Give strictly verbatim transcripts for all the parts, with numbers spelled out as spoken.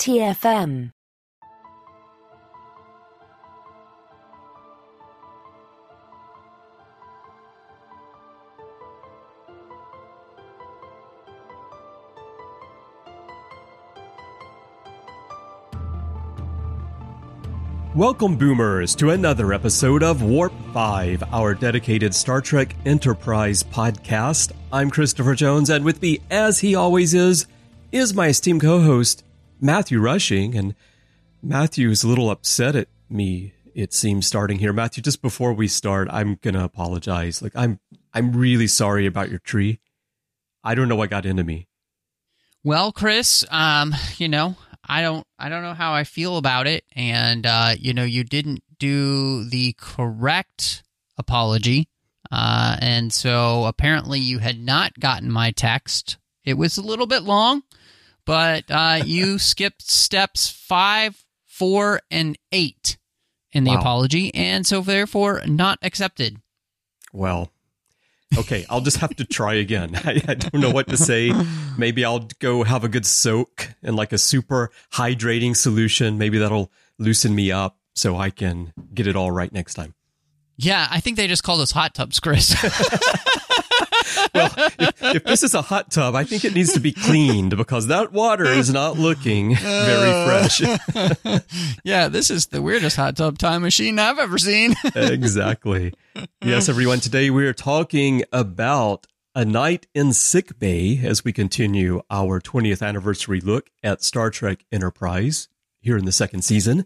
T F M. Welcome, Boomers, to another episode of Warp Five, our dedicated Star Trek Enterprise podcast. I'm Christopher Jones, and with me, as he always is, is my esteemed co-host, Matthew Rushing. And Matthew's a little upset at me, it seems, starting here. Matthew, just before we start, I'm going to apologize. Like, I'm I'm really sorry about your tree. I don't know what got into me. Well, Chris, um, you know... I don't I don't know how I feel about it, and uh, you know, you didn't do the correct apology, uh, and so apparently you had not gotten my text. It was a little bit long, but uh, you skipped steps five, four, and eight in the wow. apology, and so therefore not accepted. Well, okay, I'll just have to try again. I, I don't know what to say. Maybe I'll go have a good soak in like a super hydrating solution. Maybe that'll loosen me up so I can get it all right next time. Yeah, I think they just call those hot tubs, Chris. Well, if, if this is a hot tub, I think it needs to be cleaned because that water is not looking very fresh. Yeah, this is the weirdest hot tub time machine I've ever seen. Exactly. Yes, everyone, today we're talking about A Night in Sickbay as we continue our twentieth anniversary look at Star Trek Enterprise here in the second season.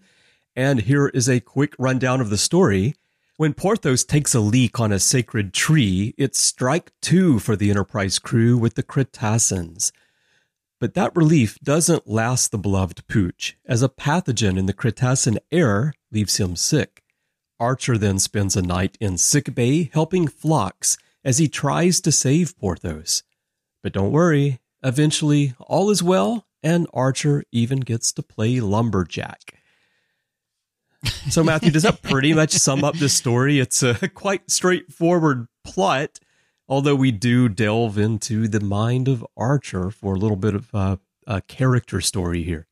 And here is a quick rundown of the story. When Porthos takes a leak on a sacred tree, it's strike two for the Enterprise crew with the Kreetassans. But that relief doesn't last the beloved Pooch, as a pathogen in the Kreetassan air leaves him sick. Archer then spends a night in sickbay helping Phlox as he tries to save Porthos. But don't worry, eventually all is well, and Archer even gets to play lumberjack. So, Matthew, does that pretty much sum up this story? It's a quite straightforward plot, although we do delve into the mind of Archer for a little bit of uh, a character story here.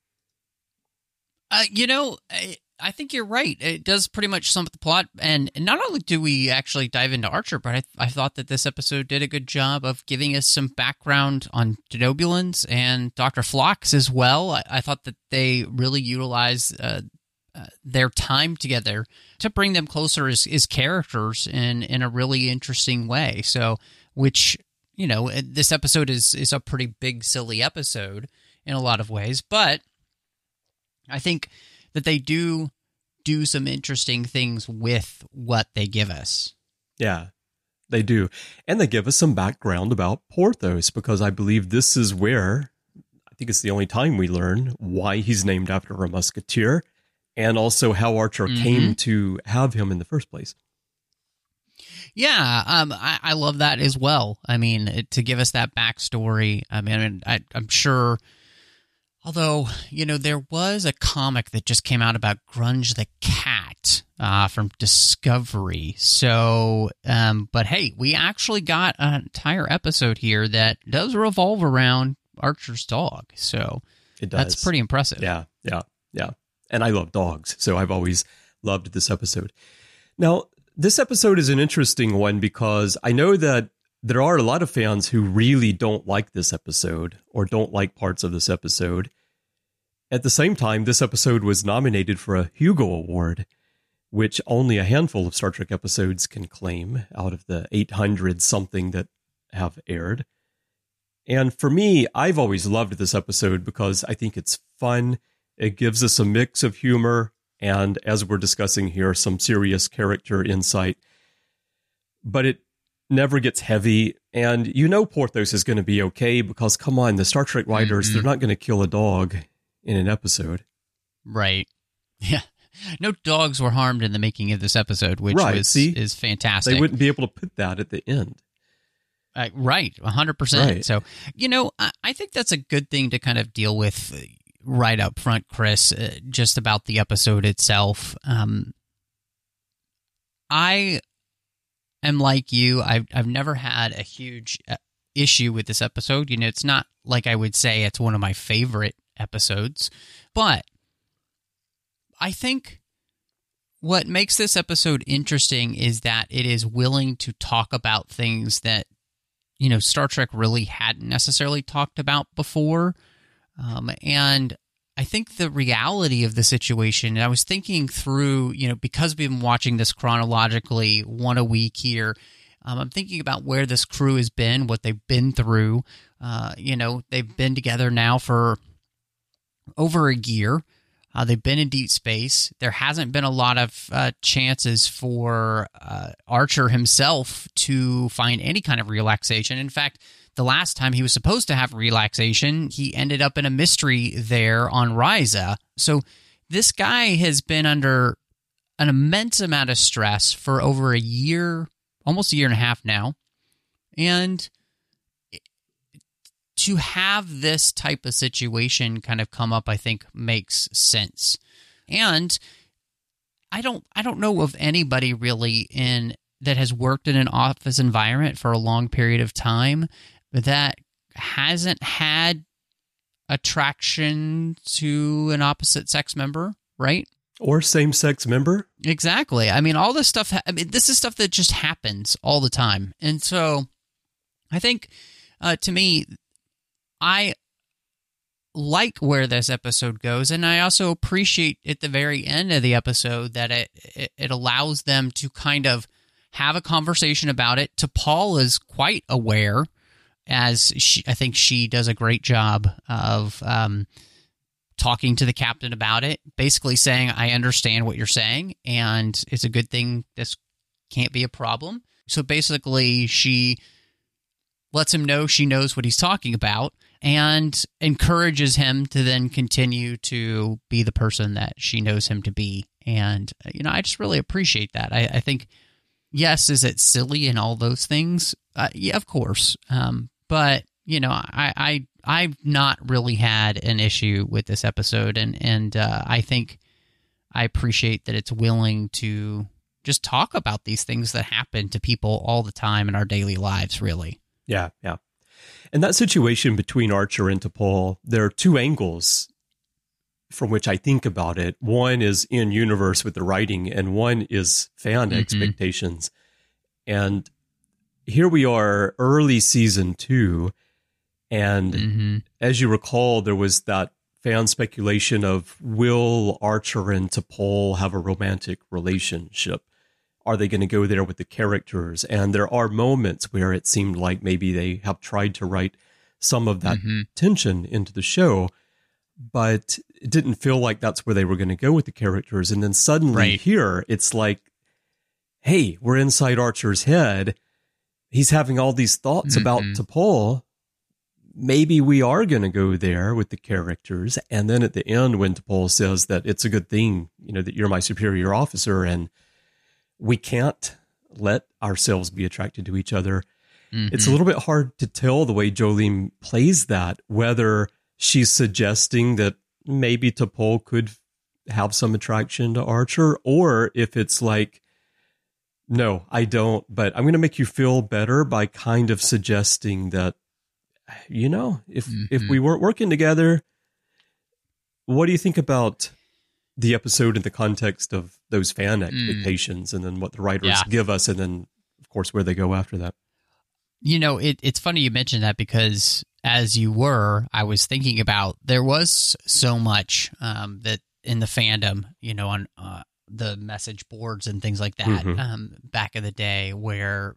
Uh, you know, I, I think you're right. It does pretty much sum up the plot. And not only do we actually dive into Archer, but I, I thought that this episode did a good job of giving us some background on Denobulans and Doctor Phlox as well. I, I thought that they really utilized... Uh, Uh, their time together to bring them closer as, as characters in, in a really interesting way. So, which, you know, this episode is, is a pretty big, silly episode in a lot of ways, but I think that they do do some interesting things with what they give us. Yeah, they do. And they give us some background about Porthos, because I believe this is where, I think it's the only time we learn why he's named after a musketeer. And also how Archer mm-hmm. came to have him in the first place. Yeah, um, I, I love that as well. I mean, it, to give us that backstory, I mean, I, I'm sure, although, you know, there was a comic that just came out about Grunge the Cat uh, from Discovery. So, um, but hey, we actually got an entire episode here that does revolve around Archer's dog. So it does. That's pretty impressive. Yeah, yeah, yeah. And I love dogs, so I've always loved this episode. Now, this episode is an interesting one because I know that there are a lot of fans who really don't like this episode or don't like parts of this episode. At the same time, this episode was nominated for a Hugo Award, which only a handful of Star Trek episodes can claim out of the eight hundred something that have aired. And for me, I've always loved this episode because I think it's fun. It gives us a mix of humor and, as we're discussing here, some serious character insight. But it never gets heavy. And you know Porthos is going to be okay because, come on, the Star Trek writers, mm-hmm. they're not going to kill a dog in an episode. Right. Yeah. No dogs were harmed in the making of this episode, which right. was, See? is fantastic. They wouldn't be able to put that at the end. Uh, right. one hundred percent. Right. So, you know, I, I think that's a good thing to kind of deal with uh, right up front, Chris, uh, just about the episode itself. Um, I am like you. I've, I've never had a huge issue with this episode. You know, it's not like I would say it's one of my favorite episodes. But I think what makes this episode interesting is that it is willing to talk about things that, you know, Star Trek really hadn't necessarily talked about before. Um, and I think the reality of the situation, and I was thinking through, you know, because we've been watching this chronologically, one a week here, um, I'm thinking about where this crew has been, what they've been through. Uh, you know, they've been together now for over a year. Uh, they've been in deep space. There hasn't been a lot of uh, chances for uh, Archer himself to find any kind of relaxation. In fact, the last time he was supposed to have relaxation, he ended up in a mystery there on Risa. So this guy has been under an immense amount of stress for over a year, almost a year and a half now. And to have this type of situation kind of come up, I think, makes sense. And I don't I don't know of anybody really in that has worked in an office environment for a long period of time that hasn't had attraction to an opposite sex member, right? Or same-sex member. Exactly. I mean, all this stuff, I mean, this is stuff that just happens all the time. And so I think, uh, to me, I like where this episode goes, and I also appreciate at the very end of the episode that it, it, it allows them to kind of have a conversation about it. T'Pol is quite aware, as she, I think she does a great job of um, talking to the captain about it, basically saying, I understand what you're saying, and it's a good thing this can't be a problem. So basically, she lets him know she knows what he's talking about, and encourages him to then continue to be the person that she knows him to be. And, you know, I just really appreciate that. I, I think, yes, is it silly and all those things? Uh, yeah, of course. Um, but, you know, I, I, I've not really had an issue with this episode. And, and uh, I think I appreciate that it's willing to just talk about these things that happen to people all the time in our daily lives, really. Yeah, yeah. And that situation between Archer and T'Pol, there are two angles from which I think about it. One is in-universe with the writing, and one is fan mm-hmm. expectations. And here we are, early season two, and mm-hmm. as you recall, there was that fan speculation of, will Archer and T'Pol have a romantic relationship? Are they going to go there with the characters? And there are moments where it seemed like maybe they have tried to write some of that mm-hmm. tension into the show, but it didn't feel like that's where they were going to go with the characters. And then suddenly right. here, it's like, hey, we're inside Archer's head. He's having all these thoughts mm-hmm. about T'Pol. Maybe we are going to go there with the characters. And then at the end, when T'Pol says that it's a good thing, you know, that you're my superior officer, and we can't let ourselves be attracted to each other. Mm-hmm. It's a little bit hard to tell the way Jolene plays that, whether she's suggesting that maybe T'Pol could have some attraction to Archer, or if it's like, no, I don't, but I'm going to make you feel better by kind of suggesting that, you know, if, mm-hmm. if we weren't working together, what do you think about the episode in the context of those fan expectations mm. and then what the writers yeah. give us, and then of course where they go after that. You know, it, it's funny you mentioned that, because as you were, I was thinking about, there was so much um, that in the fandom, you know, on uh, the message boards and things like that mm-hmm. um, back in the day, where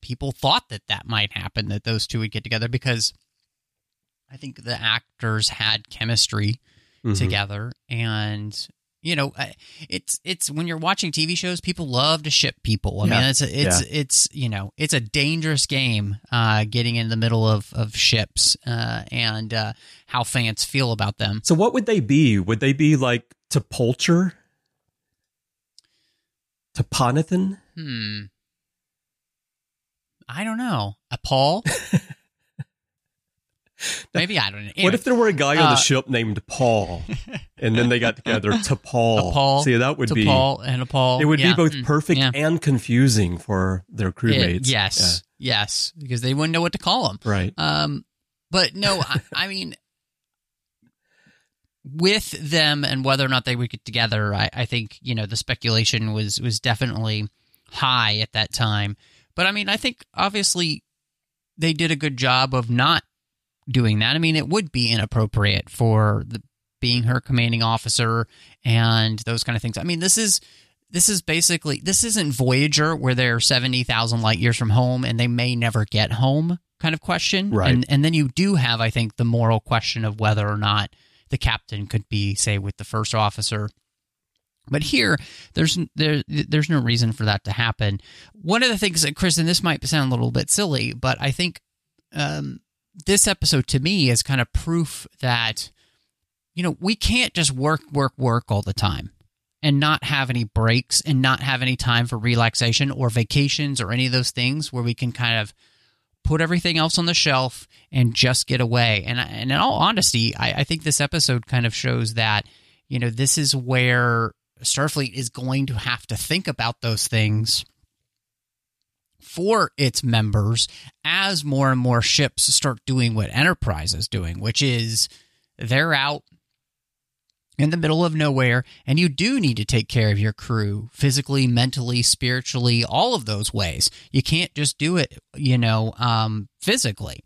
people thought that that might happen, that those two would get together, because I think the actors had chemistry Mm-hmm. together. And, you know, it's it's when you're watching T V shows, people love to ship people. I yeah. mean, it's a, it's yeah. it's you know, it's a dangerous game uh, getting in the middle of of ships uh, and uh, how fans feel about them. So, what would they be? Would they be like T'Polcher, T'Ponathan? Hmm. I don't know. A Paul. Maybe I don't know. Anyway, what if there were a guy on the uh, ship named Paul, and then they got together T'Pol? T'Pol. See, that would T'Pol be T'Pol and T'Pol. It would yeah. be both mm, perfect yeah. and confusing for their crewmates. It, yes, yeah. yes, because they wouldn't know what to call them. Right. Um. But no, I, I mean, with them, and whether or not they would get together, I, I think, you know, the speculation was, was definitely high at that time. But, I mean, I think, obviously, they did a good job of not doing that. I mean, it would be inappropriate for the, being her commanding officer and those kind of things. I mean, this is... This is basically, this isn't Voyager where they're seventy thousand light years from home and they may never get home kind of question. Right. And, and then you do have, I think, the moral question of whether or not the captain could be, say, with the first officer. But here, there's there there's no reason for that to happen. One of the things that, Chris, and this might sound a little bit silly, but I think um, this episode to me is kind of proof that, you know, we can't just work, work, work all the time and not have any breaks and not have any time for relaxation or vacations or any of those things where we can kind of put everything else on the shelf and just get away. And, and in all honesty, I, I think this episode kind of shows that, you know, this is where Starfleet is going to have to think about those things for its members as more and more ships start doing what Enterprise is doing, which is they're out in the middle of nowhere, and you do need to take care of your crew physically, mentally, spiritually, all of those ways. You can't just do it, you know, um, physically.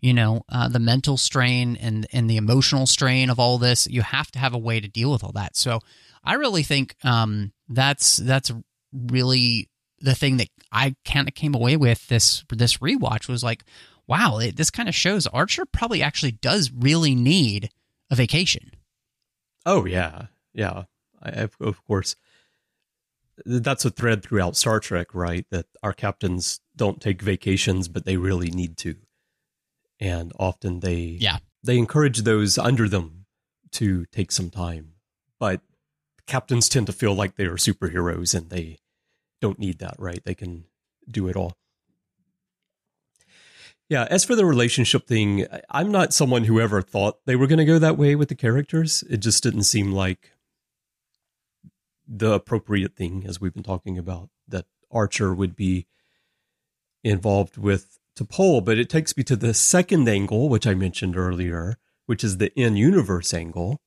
You know, uh, the mental strain and, and the emotional strain of all this, you have to have a way to deal with all that. So I really think um, that's that's really the thing that I kind of came away with this, this rewatch was like, wow, it, this kind of shows Archer probably actually does really need a vacation. Oh, yeah. Yeah, I, of course. That's a thread throughout Star Trek, right? That our captains don't take vacations, but they really need to. And often they yeah. they encourage those under them to take some time. But captains tend to feel like they are superheroes, and they don't need that, right? They can do it all. Yeah, as for the relationship thing, I'm not someone who ever thought they were going to go that way with the characters. It just didn't seem like the appropriate thing, as we've been talking about, that Archer would be involved with T'Pol. But it takes me to the second angle, which I mentioned earlier, which is the in-universe angle.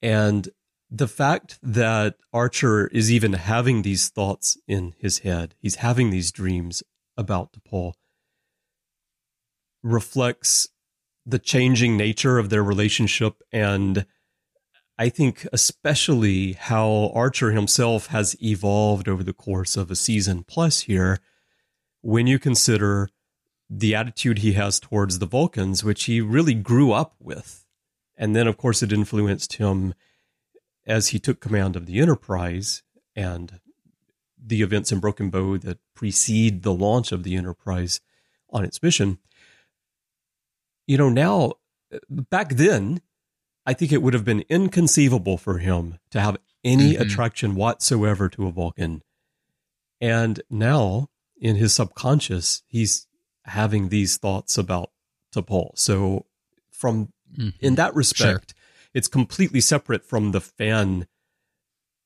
And the fact that Archer is even having these thoughts in his head, he's having these dreams about T'Pol, reflects the changing nature of their relationship, and I think especially how Archer himself has evolved over the course of a season plus here, when you consider the attitude he has towards the Vulcans, which he really grew up with. And then, of course, it influenced him as he took command of the Enterprise and the events in Broken Bow that precede the launch of the Enterprise on its mission. You know, now, back then, I think it would have been inconceivable for him to have any mm-hmm. attraction whatsoever to a Vulcan. And now, in his subconscious, he's having these thoughts about T'Pol. So, from mm-hmm. in that respect, sure. it's completely separate from the fan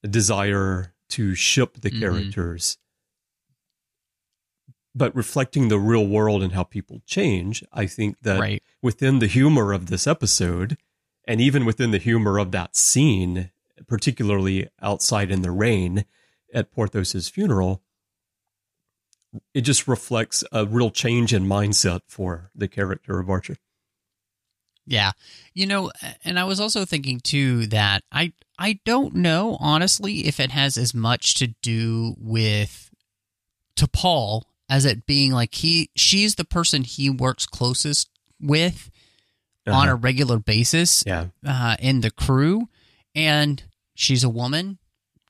desire to ship the mm-hmm. characters. But reflecting the real world and how people change, I think that right. within the humor of this episode, and even within the humor of that scene, particularly outside in the rain at Porthos's funeral, it just reflects a real change in mindset for the character of Archer. Yeah. You know, and I was also thinking, too, that I I don't know, honestly, if it has as much to do with T'Pol as it being like he, she's the person he works closest with uh-huh. on a regular basis yeah. uh, in the crew. And she's a woman.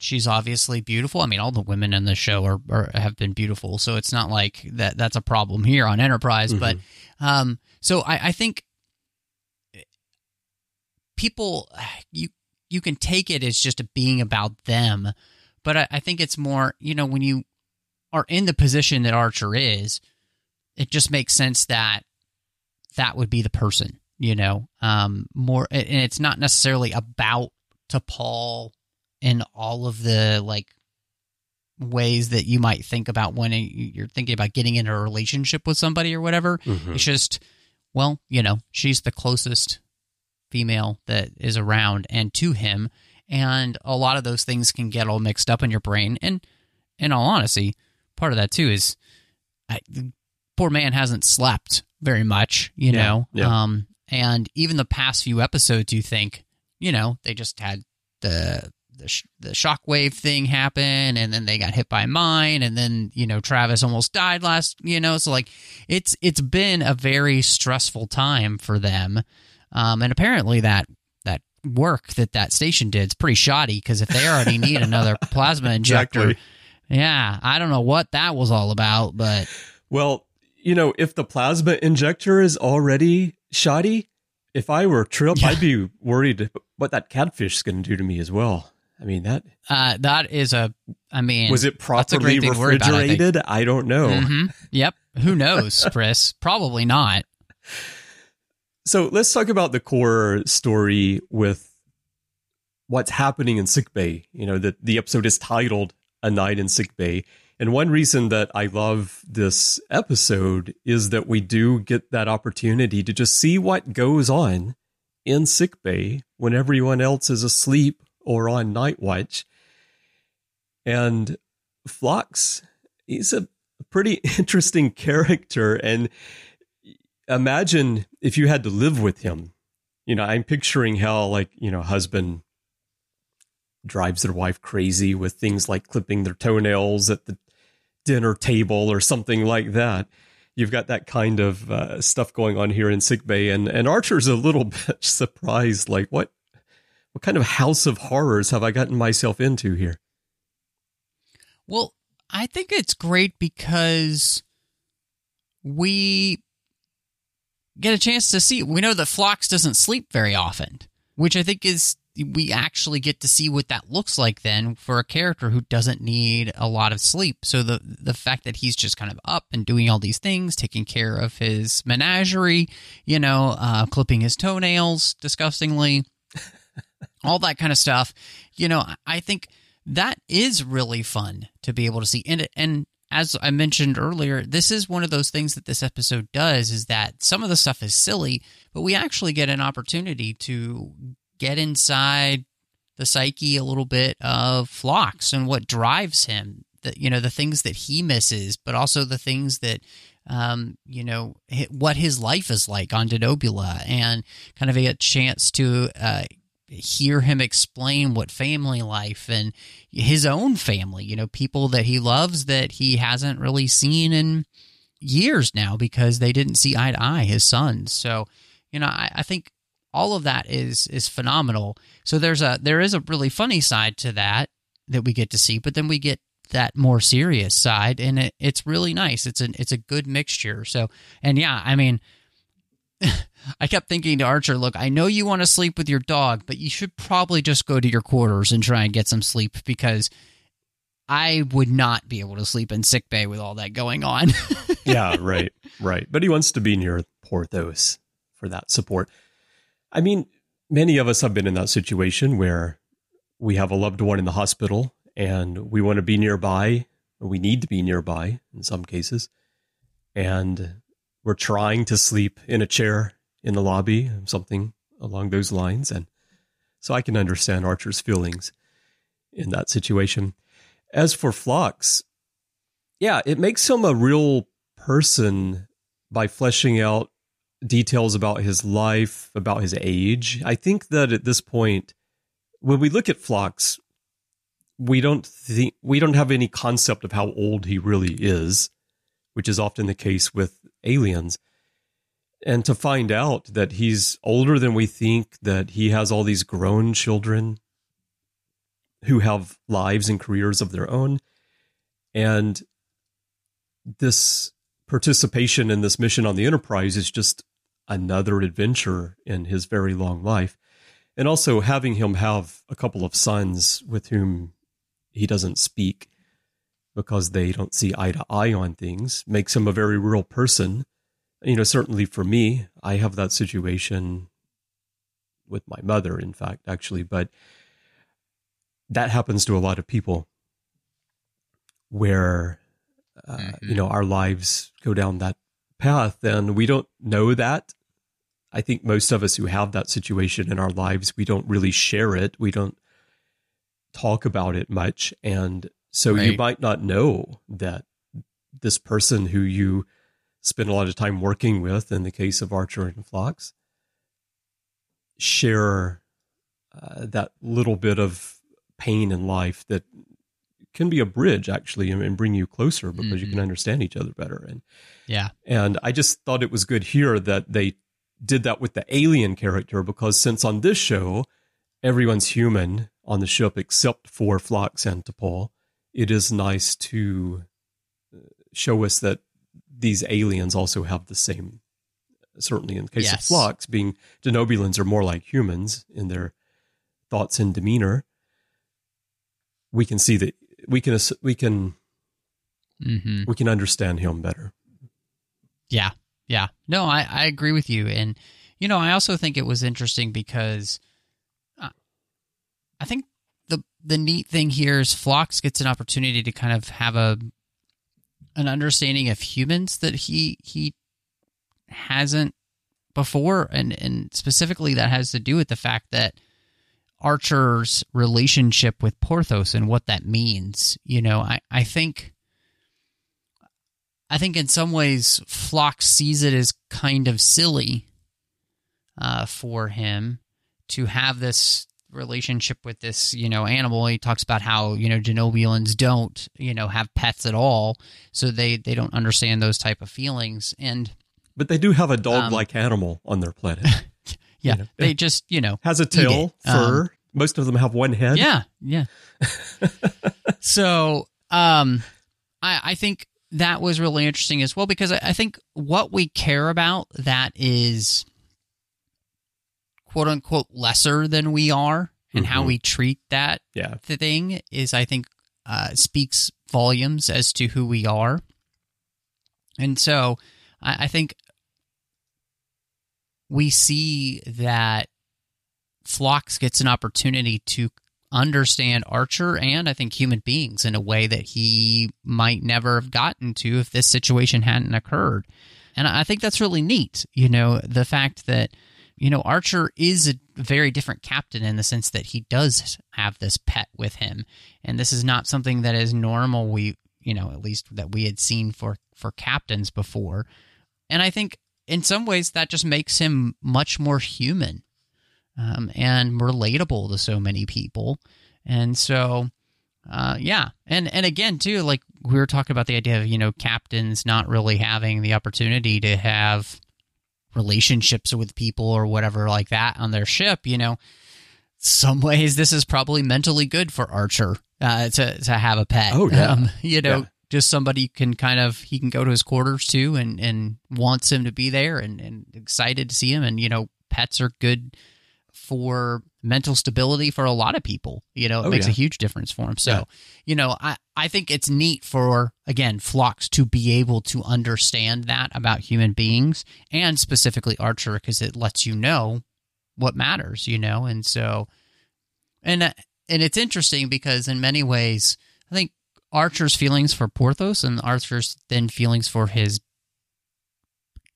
She's obviously beautiful. I mean, all the women in the show are, are have been beautiful. So it's not like that that's a problem here on Enterprise. Mm-hmm. But um, so I, I think people, you, you can take it as just a being about them. But I, I think it's more, you know, when you are in the position that Archer is, it just makes sense that that would be the person, you know, um, more, and it's not necessarily about T'Pol in all of the like ways that you might think about when you're thinking about getting into a relationship with somebody or whatever. Mm-hmm. It's just, well, you know, she's the closest female that is around and to him. And a lot of those things can get all mixed up in your brain. And in all honesty, part of that too is I, the poor man hasn't slept very much, you yeah, know? Yeah. Um, and even the past few episodes, you think, you know, they just had the the, sh- the shockwave thing happen, and then they got hit by a mine, and then, you know, Travis almost died last, you know? So, like, it's it's been a very stressful time for them. Um, and apparently that that work that that station did is pretty shoddy, because if they already need another plasma injector... Exactly. Yeah, I don't know what that was all about, but... Well, you know, if the plasma injector is already shoddy, if I were Trip, yeah. I'd be worried what that catfish is going to do to me as well. I mean, that... Uh, that is a... I mean... Was it properly refrigerated? About, I, I don't know. Mm-hmm. Yep. Who knows, Chris? Probably not. So let's talk about the core story with what's happening in Sickbay. You know, the, the episode is titled... A Night in Sickbay. And one reason that I love this episode is that we do get that opportunity to just see what goes on in Sickbay when everyone else is asleep or on night watch. And Phlox, he's a pretty interesting character. And imagine if you had to live with him. You know, I'm picturing how, like, you know, husband drives their wife crazy with things like clipping their toenails at the dinner table or something like that. You've got that kind of uh, stuff going on here in Sickbay, and and Archer's a little bit surprised, like, what what kind of house of horrors have I gotten myself into here? Well, I think it's great because we get a chance to see, we know that Phlox doesn't sleep very often, which I think is, we actually get to see what that looks like then for a character who doesn't need a lot of sleep. So the the fact that he's just kind of up and doing all these things, taking care of his menagerie, you know, uh, clipping his toenails disgustingly, all that kind of stuff. You know, I think that is really fun to be able to see. And and as I mentioned earlier, this is one of those things that this episode does, is that some of the stuff is silly, but we actually get an opportunity to get inside the psyche a little bit of Phlox and what drives him, the, you know, the things that he misses, but also the things that, um, you know, what his life is like on Denobula, and kind of a chance to uh, hear him explain what family life and his own family, you know, people that he loves that he hasn't really seen in years now because they didn't see eye to eye, his sons. So, you know, I, I think all of that is is phenomenal. So there's a there is a really funny side to that that we get to see, but then we get that more serious side, and it, it's really nice. It's an it's a good mixture. So, and yeah, I mean, I kept thinking to Archer, look, I know you want to sleep with your dog, but you should probably just go to your quarters and try and get some sleep, because I would not be able to sleep in Sickbay with all that going on. Yeah, right, right. But he wants to be near Porthos for that support. I mean, many of us have been in that situation where we have a loved one in the hospital and we want to be nearby, or we need to be nearby in some cases, and we're trying to sleep in a chair in the lobby, something along those lines. And so I can understand Archer's feelings in that situation. As for Phlox, yeah, it makes him a real person by fleshing out details about his life, about his age. I think that at this point, when we look at Phlox, we don't think we don't have any concept of how old he really is, which is often the case with aliens. And to find out that he's older than we think, that he has all these grown children who have lives and careers of their own, and this participation in this mission on the Enterprise is just another adventure in his very long life. And also having him have a couple of sons with whom he doesn't speak because they don't see eye to eye on things makes him a very real person. You know, certainly for me, I have that situation with my mother, in fact, actually, but that happens to a lot of people where, Uh, mm-hmm. you know, our lives go down that path, and we don't know that I think most of us who have that situation in our lives, we don't really share it. We don't talk about it much. And so right. you might not know that this person who you spend a lot of time working with, in the case of Archer and Phlox, share uh, that little bit of pain in life that can be a bridge, actually, and, and bring you closer because mm-hmm. you can understand each other better. And yeah, and I just thought it was good here that they did that with the alien character, because since on this show, everyone's human on the ship except for Phlox and T'Pol, it is nice to show us that these aliens also have the same, certainly in the case yes. of Phlox, being Denobulans are more like humans in their thoughts and demeanor. We can see that we can, we can, mm-hmm. we can understand him better. Yeah. Yeah. No, I, I agree with you. And, you know, I also think it was interesting because uh, I think the, the neat thing here is Phlox gets an opportunity to kind of have a, an understanding of humans that he he hasn't before, and and specifically that has to do with the fact that Archer's relationship with Porthos and what that means. You know, I, I think I think in some ways Phlox sees it as kind of silly uh, for him to have this relationship with this, you know, animal. He talks about how, you know, Denobulans don't, you know, have pets at all, so they they don't understand those type of feelings. And but they do have a dog like um, animal on their planet. Yeah, you know, they just, you know, has a tail, fur. Um, Most of them have one head. Yeah, yeah. So um, I I think that was really interesting as well, because I, I think what we care about that is, quote unquote, lesser than we are, and mm-hmm. how we treat that yeah. thing is, I think, uh, speaks volumes as to who we are. And so I, I think we see that Phlox gets an opportunity to understand Archer and I think human beings in a way that he might never have gotten to if this situation hadn't occurred. And I think that's really neat, you know, the fact that, you know, Archer is a very different captain in the sense that he does have this pet with him. And this is not something that is normal, we, you know, at least that we had seen for, for captains before. And I think in some ways that just makes him much more human um, and relatable to so many people. And so, uh, yeah. And, and again, too, like we were talking about the idea of, you know, captains not really having the opportunity to have relationships with people or whatever like that on their ship. You know, some ways this is probably mentally good for Archer uh, to to have a pet. Oh yeah, um, you know, yeah. just somebody can kind of he can go to his quarters to and and wants him to be there and and excited to see him. And you know, pets are good for mental stability for a lot of people. You know, it oh, makes yeah. a huge difference for him. So yeah. you know, I I think it's neat for, again, Phlox to be able to understand that about human beings, and specifically Archer, because it lets you know what matters, you know. And so, and and it's interesting because in many ways, I think Archer's feelings for Porthos and Archer's then feelings for his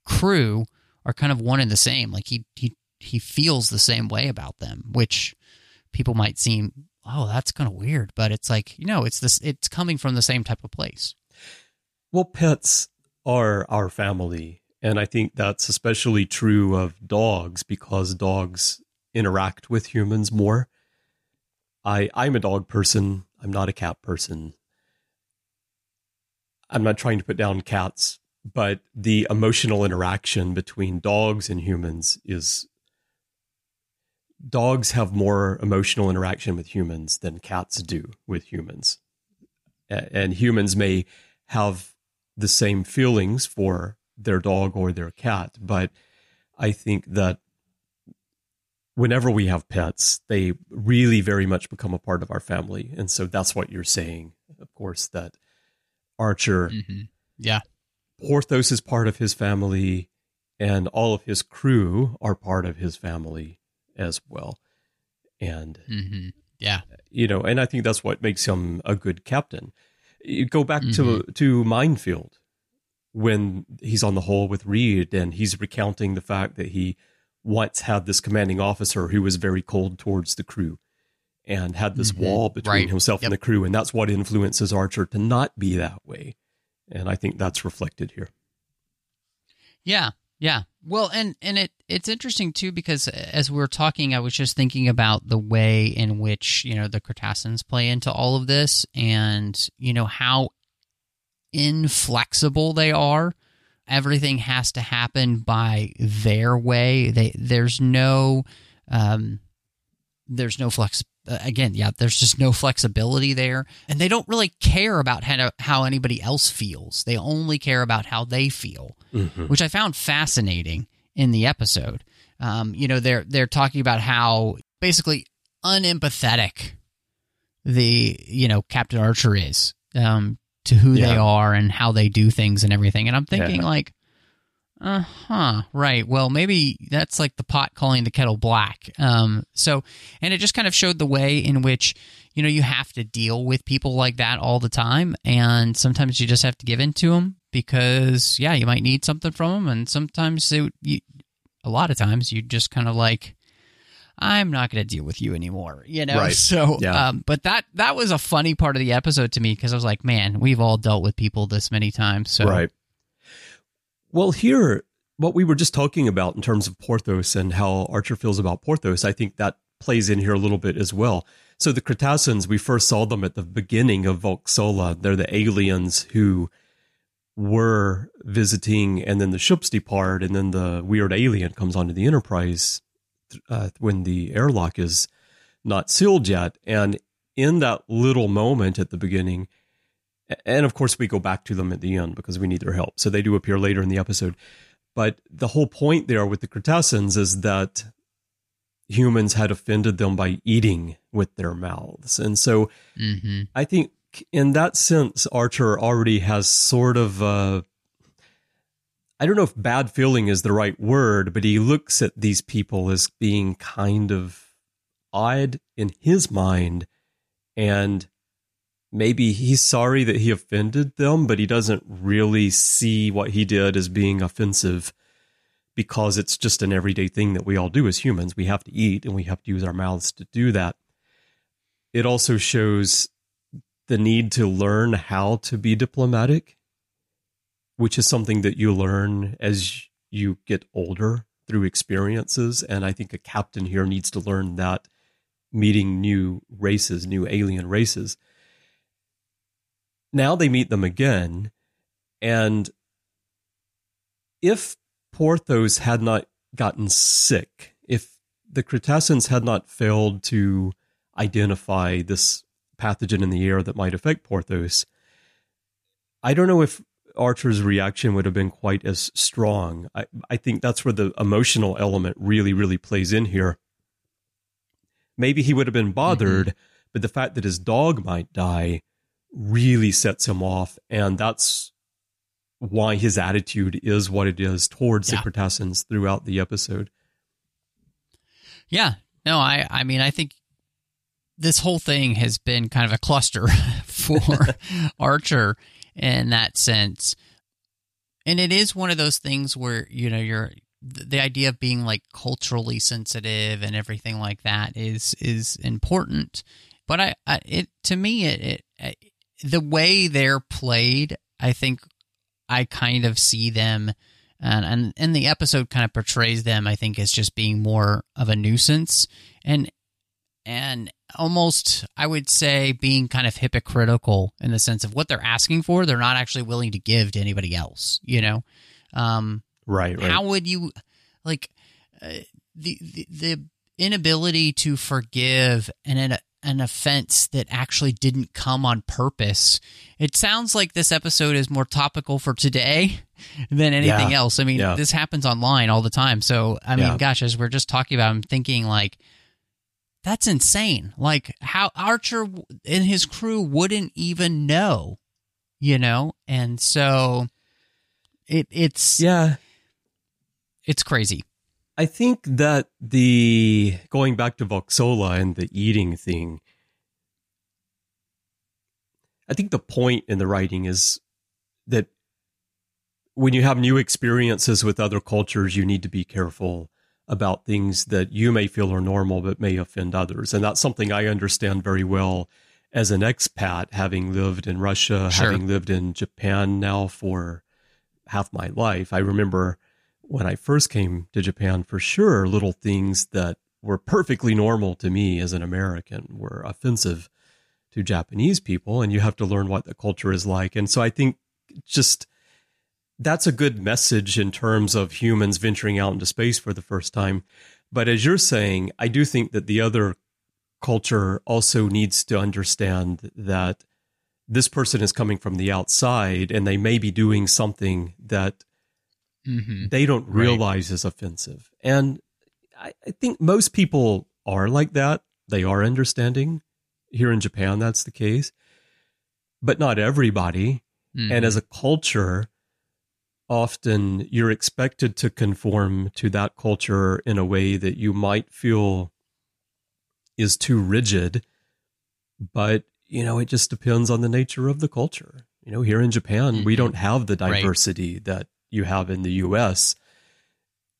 crew are kind of one and the same. Like he he he feels the same way about them, which people might seem, oh, that's kind of weird, but it's like, you know, it's this, it's coming from the same type of place. Well, pets are our family. And I think that's especially true of dogs, because dogs interact with humans more. I, I'm a dog person. I'm not a cat person. I'm not trying to put down cats, but the emotional interaction between dogs and humans is, dogs have more emotional interaction with humans than cats do with humans. And humans may have the same feelings for their dog or their cat, but I think that whenever we have pets, they really very much become a part of our family. And so that's what you're saying, of course, that Archer, mm-hmm. yeah, Porthos is part of his family, and all of his crew are part of his family as well. And mm-hmm. yeah, you know, and I think that's what makes him a good captain. You go back mm-hmm. to to Minefield when he's on the hull with Reed and he's recounting the fact that he once had this commanding officer who was very cold towards the crew and had this mm-hmm. wall between right. himself yep. and the crew. And that's what influences Archer to not be that way. And I think that's reflected here. Yeah. Yeah. Well, and, and it, it's interesting too, because as we were talking, I was just thinking about the way in which, you know, the Kreetassans play into all of this and, you know, how inflexible they are. Everything has to happen by their way. They, there's no, um, there's no flex. Again, yeah, there's just no flexibility there. And they don't really care about how, how anybody else feels. They only care about how they feel, mm-hmm. which I found fascinating in the episode. Um, you know, they're, they're talking about how basically unempathetic the, you know, Captain Archer is, um, to who yeah. they are and how they do things and everything. And I'm thinking yeah. like, uh-huh, right. Well, maybe that's like the pot calling the kettle black. Um, so, and it just kind of showed the way in which, you know, you have to deal with people like that all the time. And sometimes you just have to give in to them because, yeah, you might need something from them. And sometimes, it, you, a lot of times, you just kind of like, I'm not going to deal with you anymore, you know? Right. So, yeah. um, but that, that was a funny part of the episode to me because I was like, man, we've all dealt with people this many times. So. Right. Well, here, what we were just talking about in terms of Porthos and how Archer feels about Porthos, I think that plays in here a little bit as well. So the Kreetassans, we first saw them at the beginning of Voxola. They're the aliens who were visiting, and then the ships depart, and then the weird alien comes onto the Enterprise Uh, when the airlock is not sealed yet. And in that little moment at the beginning, and of course we go back to them at the end because we need their help. So they do appear later in the episode. But the whole point there with the Kreetassans is that humans had offended them by eating with their mouths. And so mm-hmm. I think in that sense, Archer already has sort of a, I don't know if bad feeling is the right word, but he looks at these people as being kind of odd in his mind. And maybe he's sorry that he offended them, but he doesn't really see what he did as being offensive because it's just an everyday thing that we all do as humans. We have to eat and we have to use our mouths to do that. It also shows the need to learn how to be diplomatic, which is something that you learn as you get older through experiences. And I think a captain here needs to learn that meeting new races, new alien races. Now they meet them again. And if Porthos had not gotten sick, if the Kreetassans had not failed to identify this pathogen in the air that might affect Porthos, I don't know if Archer's reaction would have been quite as strong. I, I think that's where the emotional element really, really plays in here. Maybe he would have been bothered, mm-hmm. but the fact that his dog might die really sets him off. And that's why his attitude is what it is towards yeah. the Kreetassans throughout the episode. Yeah. No, I, I mean, I think this whole thing has been kind of a cluster for Archer in that sense. And it is one of those things where, you know, you're the idea of being like culturally sensitive and everything like that is is important. But I, I it to me it, it the way they're played, I think I kind of see them and and, and the episode kind of portrays them, I think, as just being more of a nuisance and and almost, I would say, being kind of hypocritical in the sense of what they're asking for, they're not actually willing to give to anybody else, you know? Um, right, right. How would you, like, uh, the, the the inability to forgive an, an, an offense that actually didn't come on purpose, it sounds like this episode is more topical for today than anything yeah. else. I mean, yeah. this happens online all the time. So, I mean, yeah. gosh, as we're just talking about, I'm thinking, like, that's insane. Like, how Archer and his crew wouldn't even know, you know? And so it it's... Yeah. It's crazy. I think that the... Going back to Voxola and the eating thing, I think the point in the writing is that when you have new experiences with other cultures, you need to be careful about things that you may feel are normal but may offend others. And that's something I understand very well as an expat, having lived in Russia, sure. having lived in Japan now for half my life. I remember when I first came to Japan, for sure, little things that were perfectly normal to me as an American were offensive to Japanese people, and you have to learn what the culture is like. And so I think just that's a good message in terms of humans venturing out into space for the first time. But as you're saying, I do think that the other culture also needs to understand that this person is coming from the outside and they may be doing something that mm-hmm. they don't realize right. is offensive. And I, I think most people are like that. They are understanding. Here in Japan, that's the case, but not everybody. Mm. And as a culture, often you're expected to conform to that culture in a way that you might feel is too rigid, but, you know, it just depends on the nature of the culture. You know, here in Japan, mm-hmm. we don't have the diversity right. that you have in the U S,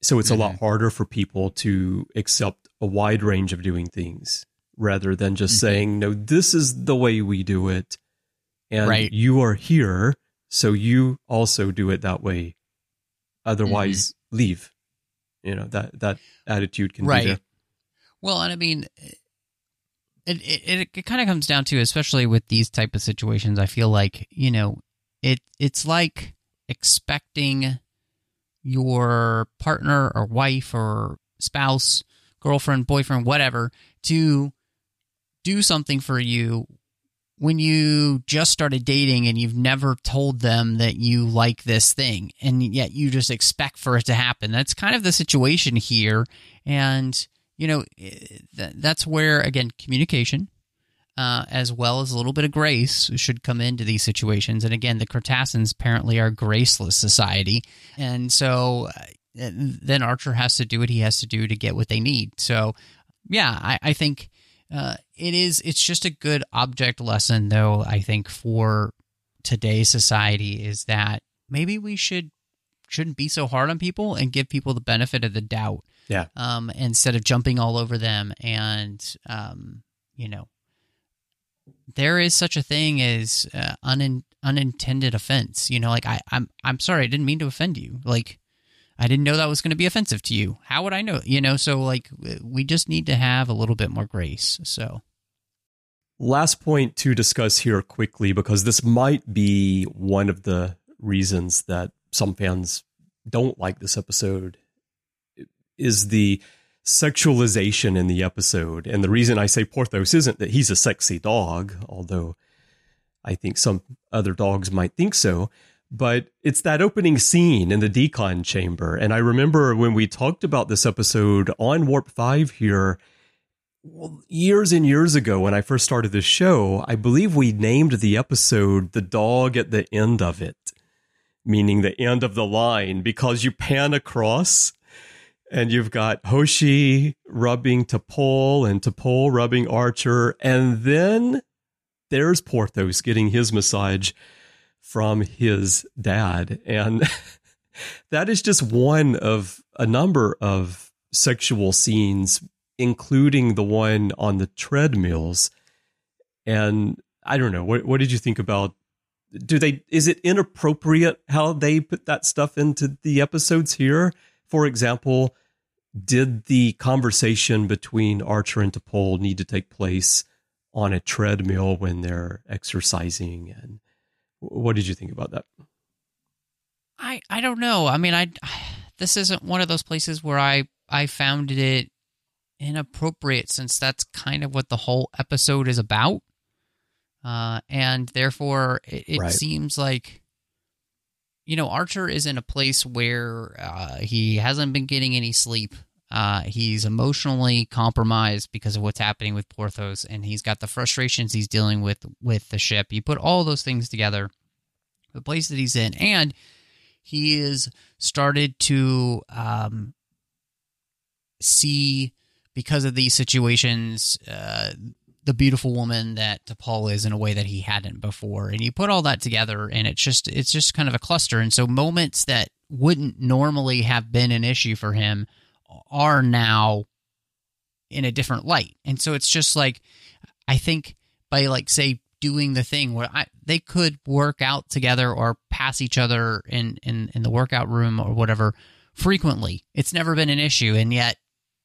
so it's mm-hmm. a lot harder for people to accept a wide range of doing things, rather than just mm-hmm. saying, no, this is the way we do it. And right. you are here, so you also do it that way. Otherwise, mm-hmm. leave. You know, that that attitude can right. be there. Well, and I mean, it it, it, it kind of comes down to, especially with these type of situations, I feel like, you know, it it's like expecting your partner or wife or spouse, girlfriend, boyfriend, whatever, to do something for you when you just started dating and you've never told them that you like this thing, and yet you just expect for it to happen. That's kind of the situation here. And, you know, th- that's where, again, communication uh, as well as a little bit of grace should come into these situations. And again, the Kreetassans apparently are a graceless society. And so uh, then Archer has to do what he has to do to get what they need. So yeah, I, I think uh, it is. It's just a good object lesson, though, I think, for today's society, is that maybe we should shouldn't be so hard on people and give people the benefit of the doubt. Yeah. Um. Instead of jumping all over them, and um, you know, there is such a thing as uh, un- unintended offense. You know, like I, I'm I'm sorry, I didn't mean to offend you. Like, I didn't know that was going to be offensive to you. How would I know? You know, so like we just need to have a little bit more grace. So last point to discuss here quickly, because this might be one of the reasons that some fans don't like this episode, is the sexualization in the episode. And the reason I say Porthos isn't that he's a sexy dog, although I think some other dogs might think so. But it's that opening scene in the decon chamber. And I remember when we talked about this episode on Warp Five here, well, years and years ago when I first started this show, I believe we named the episode The Dog at the End of It, meaning the end of the line, because you pan across and you've got Hoshi rubbing T'Pol and T'Pol rubbing Archer. And then there's Porthos getting his massage from his dad. And that is just one of a number of sexual scenes, including the one on the treadmills. And I don't know, what, what did you think about, do they, is it inappropriate how they put that stuff into the episodes here? For example, did the conversation between Archer and T'Pol need to take place on a treadmill when they're exercising? And what did you think about that? I, I don't know. I mean, I this isn't one of those places where I, I found it inappropriate, since that's kind of what the whole episode is about. Uh, and therefore, it, it right. seems like, you know, Archer is in a place where uh, he hasn't been getting any sleep. Uh, he's emotionally compromised because of what's happening with Porthos, and he's got the frustrations he's dealing with with the ship. You put all those things together, the place that he's in, and he is started to um, see, because of these situations, uh, the beautiful woman that T'Pol is in a way that he hadn't before. And you put all that together, and it's just it's just kind of a cluster. And so moments that wouldn't normally have been an issue for him are now in a different light. And so it's just like, I think by like, say, doing the thing where I, they could work out together or pass each other in, in, in the workout room or whatever frequently. It's never been an issue. And yet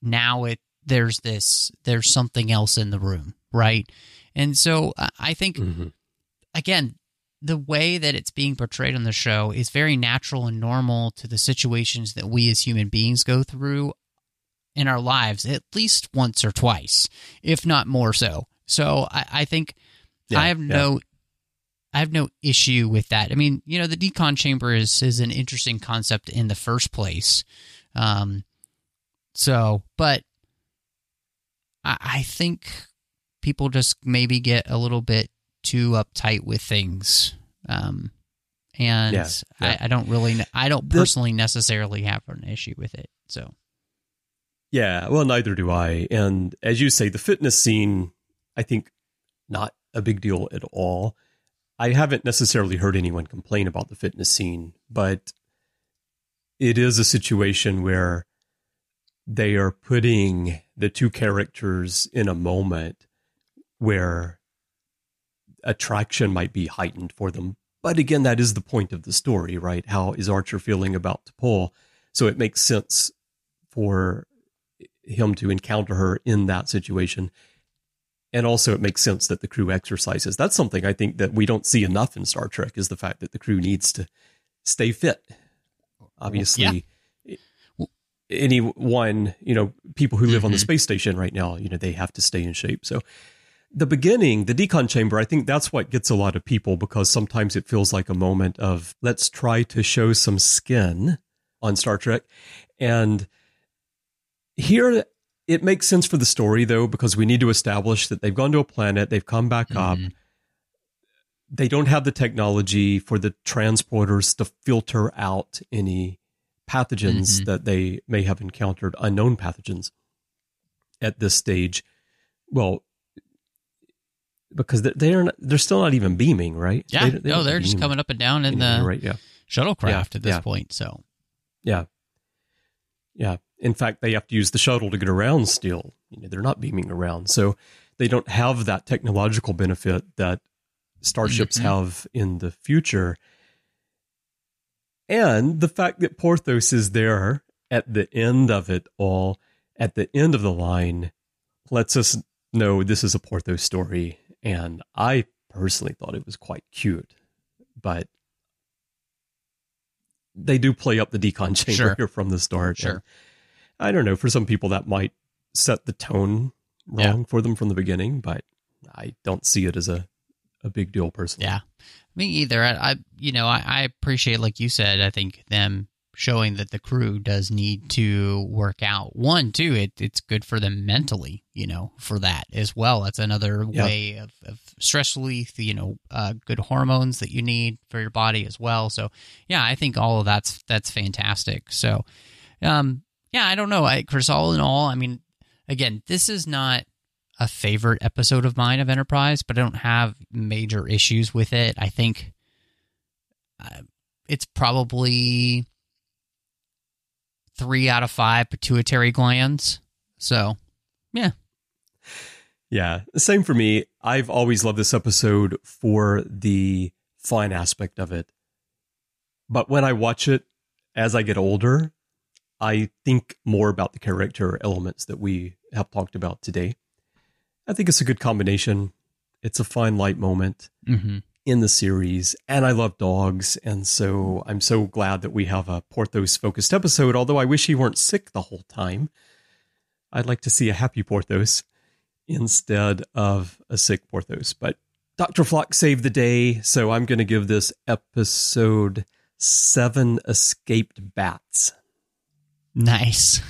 now it, there's this, there's something else in the room. Right. And so I think, mm-hmm. again, the way that it's being portrayed on the show is very natural and normal to the situations that we as human beings go through in our lives, at least once or twice, if not more so. So I, I think yeah, I have yeah. no, I have no issue with that. I mean, you know, the decon chamber is, is an interesting concept in the first place. Um, so, but I, I think people just maybe get a little bit too uptight with things. Um, and yeah, yeah. I, I don't really, I don't personally necessarily have an issue with it. So, yeah, well, neither do I. And as you say, the fitness scene, I think not a big deal at all. I haven't necessarily heard anyone complain about the fitness scene, but it is a situation where they are putting the two characters in a moment where attraction might be heightened for them. But again, that is the point of the story, right? How is Archer feeling about T'Pol? So it makes sense for him to encounter her in that situation. And also it makes sense that the crew exercises. That's something I think that we don't see enough in Star Trek, is the fact that the crew needs to stay fit. Obviously, yeah. anyone, you know, people who live on the space station right now, you know, they have to stay in shape. So the beginning, the decon chamber, I think that's what gets a lot of people, because sometimes it feels like a moment of let's try to show some skin on Star Trek. And here, it makes sense for the story, though, because we need to establish that they've gone to a planet, they've come back mm-hmm. up. They don't have the technology for the transporters to filter out any pathogens mm-hmm. that they may have encountered, unknown pathogens at this stage. Well, because they're not, they're still not even beaming, right? Yeah, they, they no, they're just beaming. coming up and down in anyway, the right? yeah. shuttlecraft yeah, at this yeah. point. So, yeah, yeah. In fact, they have to use the shuttle to get around still. You know, they're not beaming around. So they don't have that technological benefit that starships have in the future. And the fact that Porthos is there at the end of it all, at the end of the line, lets us know this is a Porthos story. And I personally thought it was quite cute. But they do play up the decon chamber sure. here from the start. Sure. And, I don't know, for some people that might set the tone wrong yeah. for them from the beginning, but I don't see it as a, a big deal personally. Yeah, me either. I, I you know, I, I appreciate, like you said, I think them showing that the crew does need to work out. One, too, it, it's good for them mentally, you know, for that as well. That's another yeah. way of, of stress relief, you know, uh, good hormones that you need for your body as well. So, yeah, I think all of that's, that's fantastic. So, um, yeah, I don't know, I, Chris, all in all, I mean, again, this is not a favorite episode of mine of Enterprise, but I don't have major issues with it. I think uh, it's probably three out of five pituitary glands. So, yeah. Yeah, same for me. I've always loved this episode for the fun aspect of it. But when I watch it as I get older, I think more about the character elements that we have talked about today. I think it's a good combination. It's a fine light moment mm-hmm. in the series, and I love dogs, and so I'm so glad that we have a Porthos-focused episode, although I wish he weren't sick the whole time. I'd like to see a happy Porthos instead of a sick Porthos, but Doctor Phlox saved the day, so I'm going to give this episode seven escaped bats. Nice.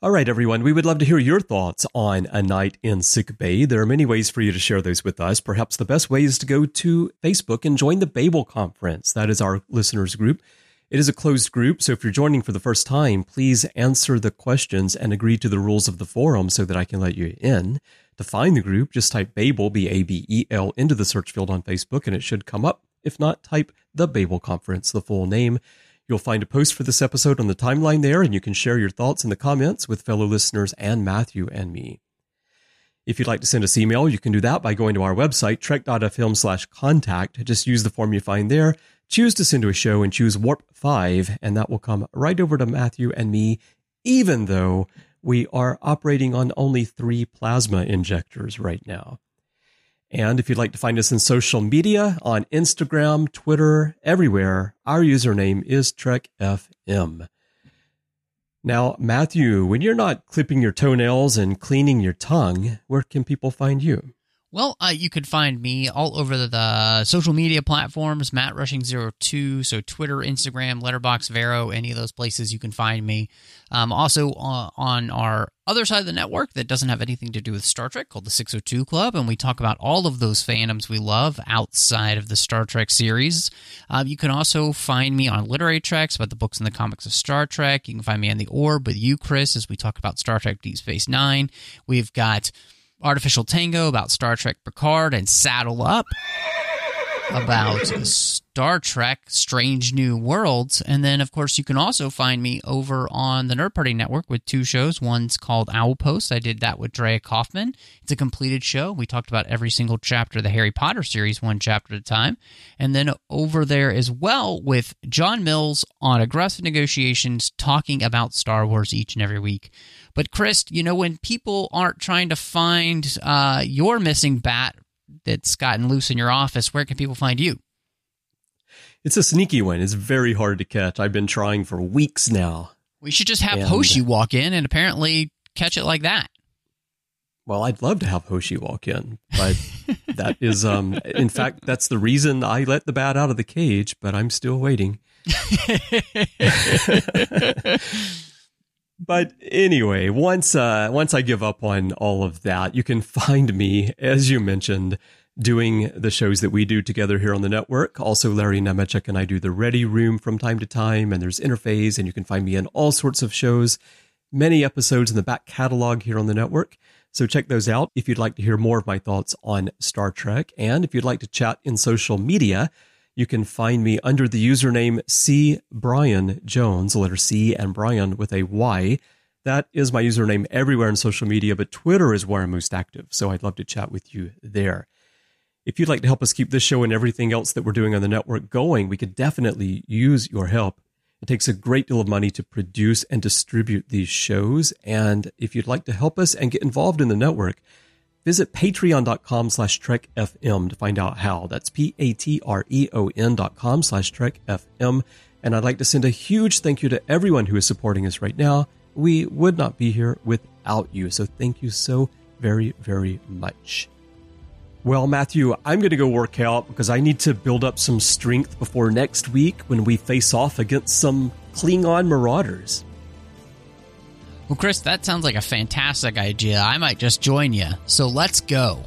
All right, everyone. We would love to hear your thoughts on A Night in Sickbay. There are many ways for you to share those with us. Perhaps the best way is to go to Facebook and join the Babel Conference. That is our listeners group. It is a closed group, so if you're joining for the first time, please answer the questions and agree to the rules of the forum so that I can let you in. To find the group, just type Babel, B A B E L, into the search field on Facebook, and it should come up. If not, type the Babel Conference, the full name. You'll find a post for this episode on the timeline there, and you can share your thoughts in the comments with fellow listeners and Matthew and me. If you'd like to send us email, you can do that by going to our website, trek dot f m slash contact. Just use the form you find there, choose to send to a show, and choose Warp Five, and that will come right over to Matthew and me, even though we are operating on only three plasma injectors right now. And if you'd like to find us in social media, on Instagram, Twitter, everywhere, our username is Trek F M. Now, Matthew, when you're not clipping your toenails and cleaning your tongue, where can people find you? Well, uh, you could find me all over the, the social media platforms, Matt Rushing zero two, so Twitter, Instagram, Letterboxd, Vero, any of those places you can find me. Um, also uh, on our other side of the network that doesn't have anything to do with Star Trek, called the six oh two Club, and we talk about all of those fandoms we love outside of the Star Trek series. Um, you can also find me on Literary Treks about the books and the comics of Star Trek. You can find me on The Orb with you, Chris, as we talk about Star Trek Deep Space Nine. We've got Artificial Tango about Star Trek Picard, and Saddle Up about Star Trek Strange New Worlds. And then, of course, you can also find me over on the Nerd Party Network with two shows. One's called Owl Post. I did that with Drea Kaufman. It's a completed show. We talked about every single chapter of the Harry Potter series, one chapter at a time. And then over there as well with John Mills on Aggressive Negotiations, talking about Star Wars each and every week. But, Chris, you know, when people aren't trying to find uh, your missing bat that's gotten loose in your office, where can people find you? It's a sneaky one. It's very hard to catch. I've been trying for weeks now. We should just have and Hoshi walk in and apparently catch it like that. Well, I'd love to have Hoshi walk in, but that is, um, in fact, that's the reason I let the bat out of the cage, but I'm still waiting. But anyway, once uh, once I give up on all of that, you can find me, as you mentioned, doing the shows that we do together here on the network. Also, Larry Nemechek and I do the Ready Room from time to time, and there's Interphase, and you can find me in all sorts of shows, many episodes in the back catalog here on the network. So check those out if you'd like to hear more of my thoughts on Star Trek. And if you'd like to chat in social media, you can find me under the username C. Brian Jones, the letter C and Brian with a Y. That is my username everywhere in social media, but Twitter is where I'm most active, so I'd love to chat with you there. If you'd like to help us keep this show and everything else that we're doing on the network going, we could definitely use your help. It takes a great deal of money to produce and distribute these shows, and if you'd like to help us and get involved in the network, visit patreon dot com slash Trek F M to find out how. That's P-A-T-R-E-O-N dot com slash Trek F M. And I'd like to send a huge thank you to everyone who is supporting us right now. We would not be here without you. So thank you so very, very much. Well, Matthew, I'm going to go work out because I need to build up some strength before next week when we face off against some Klingon marauders. Well, Chris, that sounds like a fantastic idea. I might just join you. So let's go.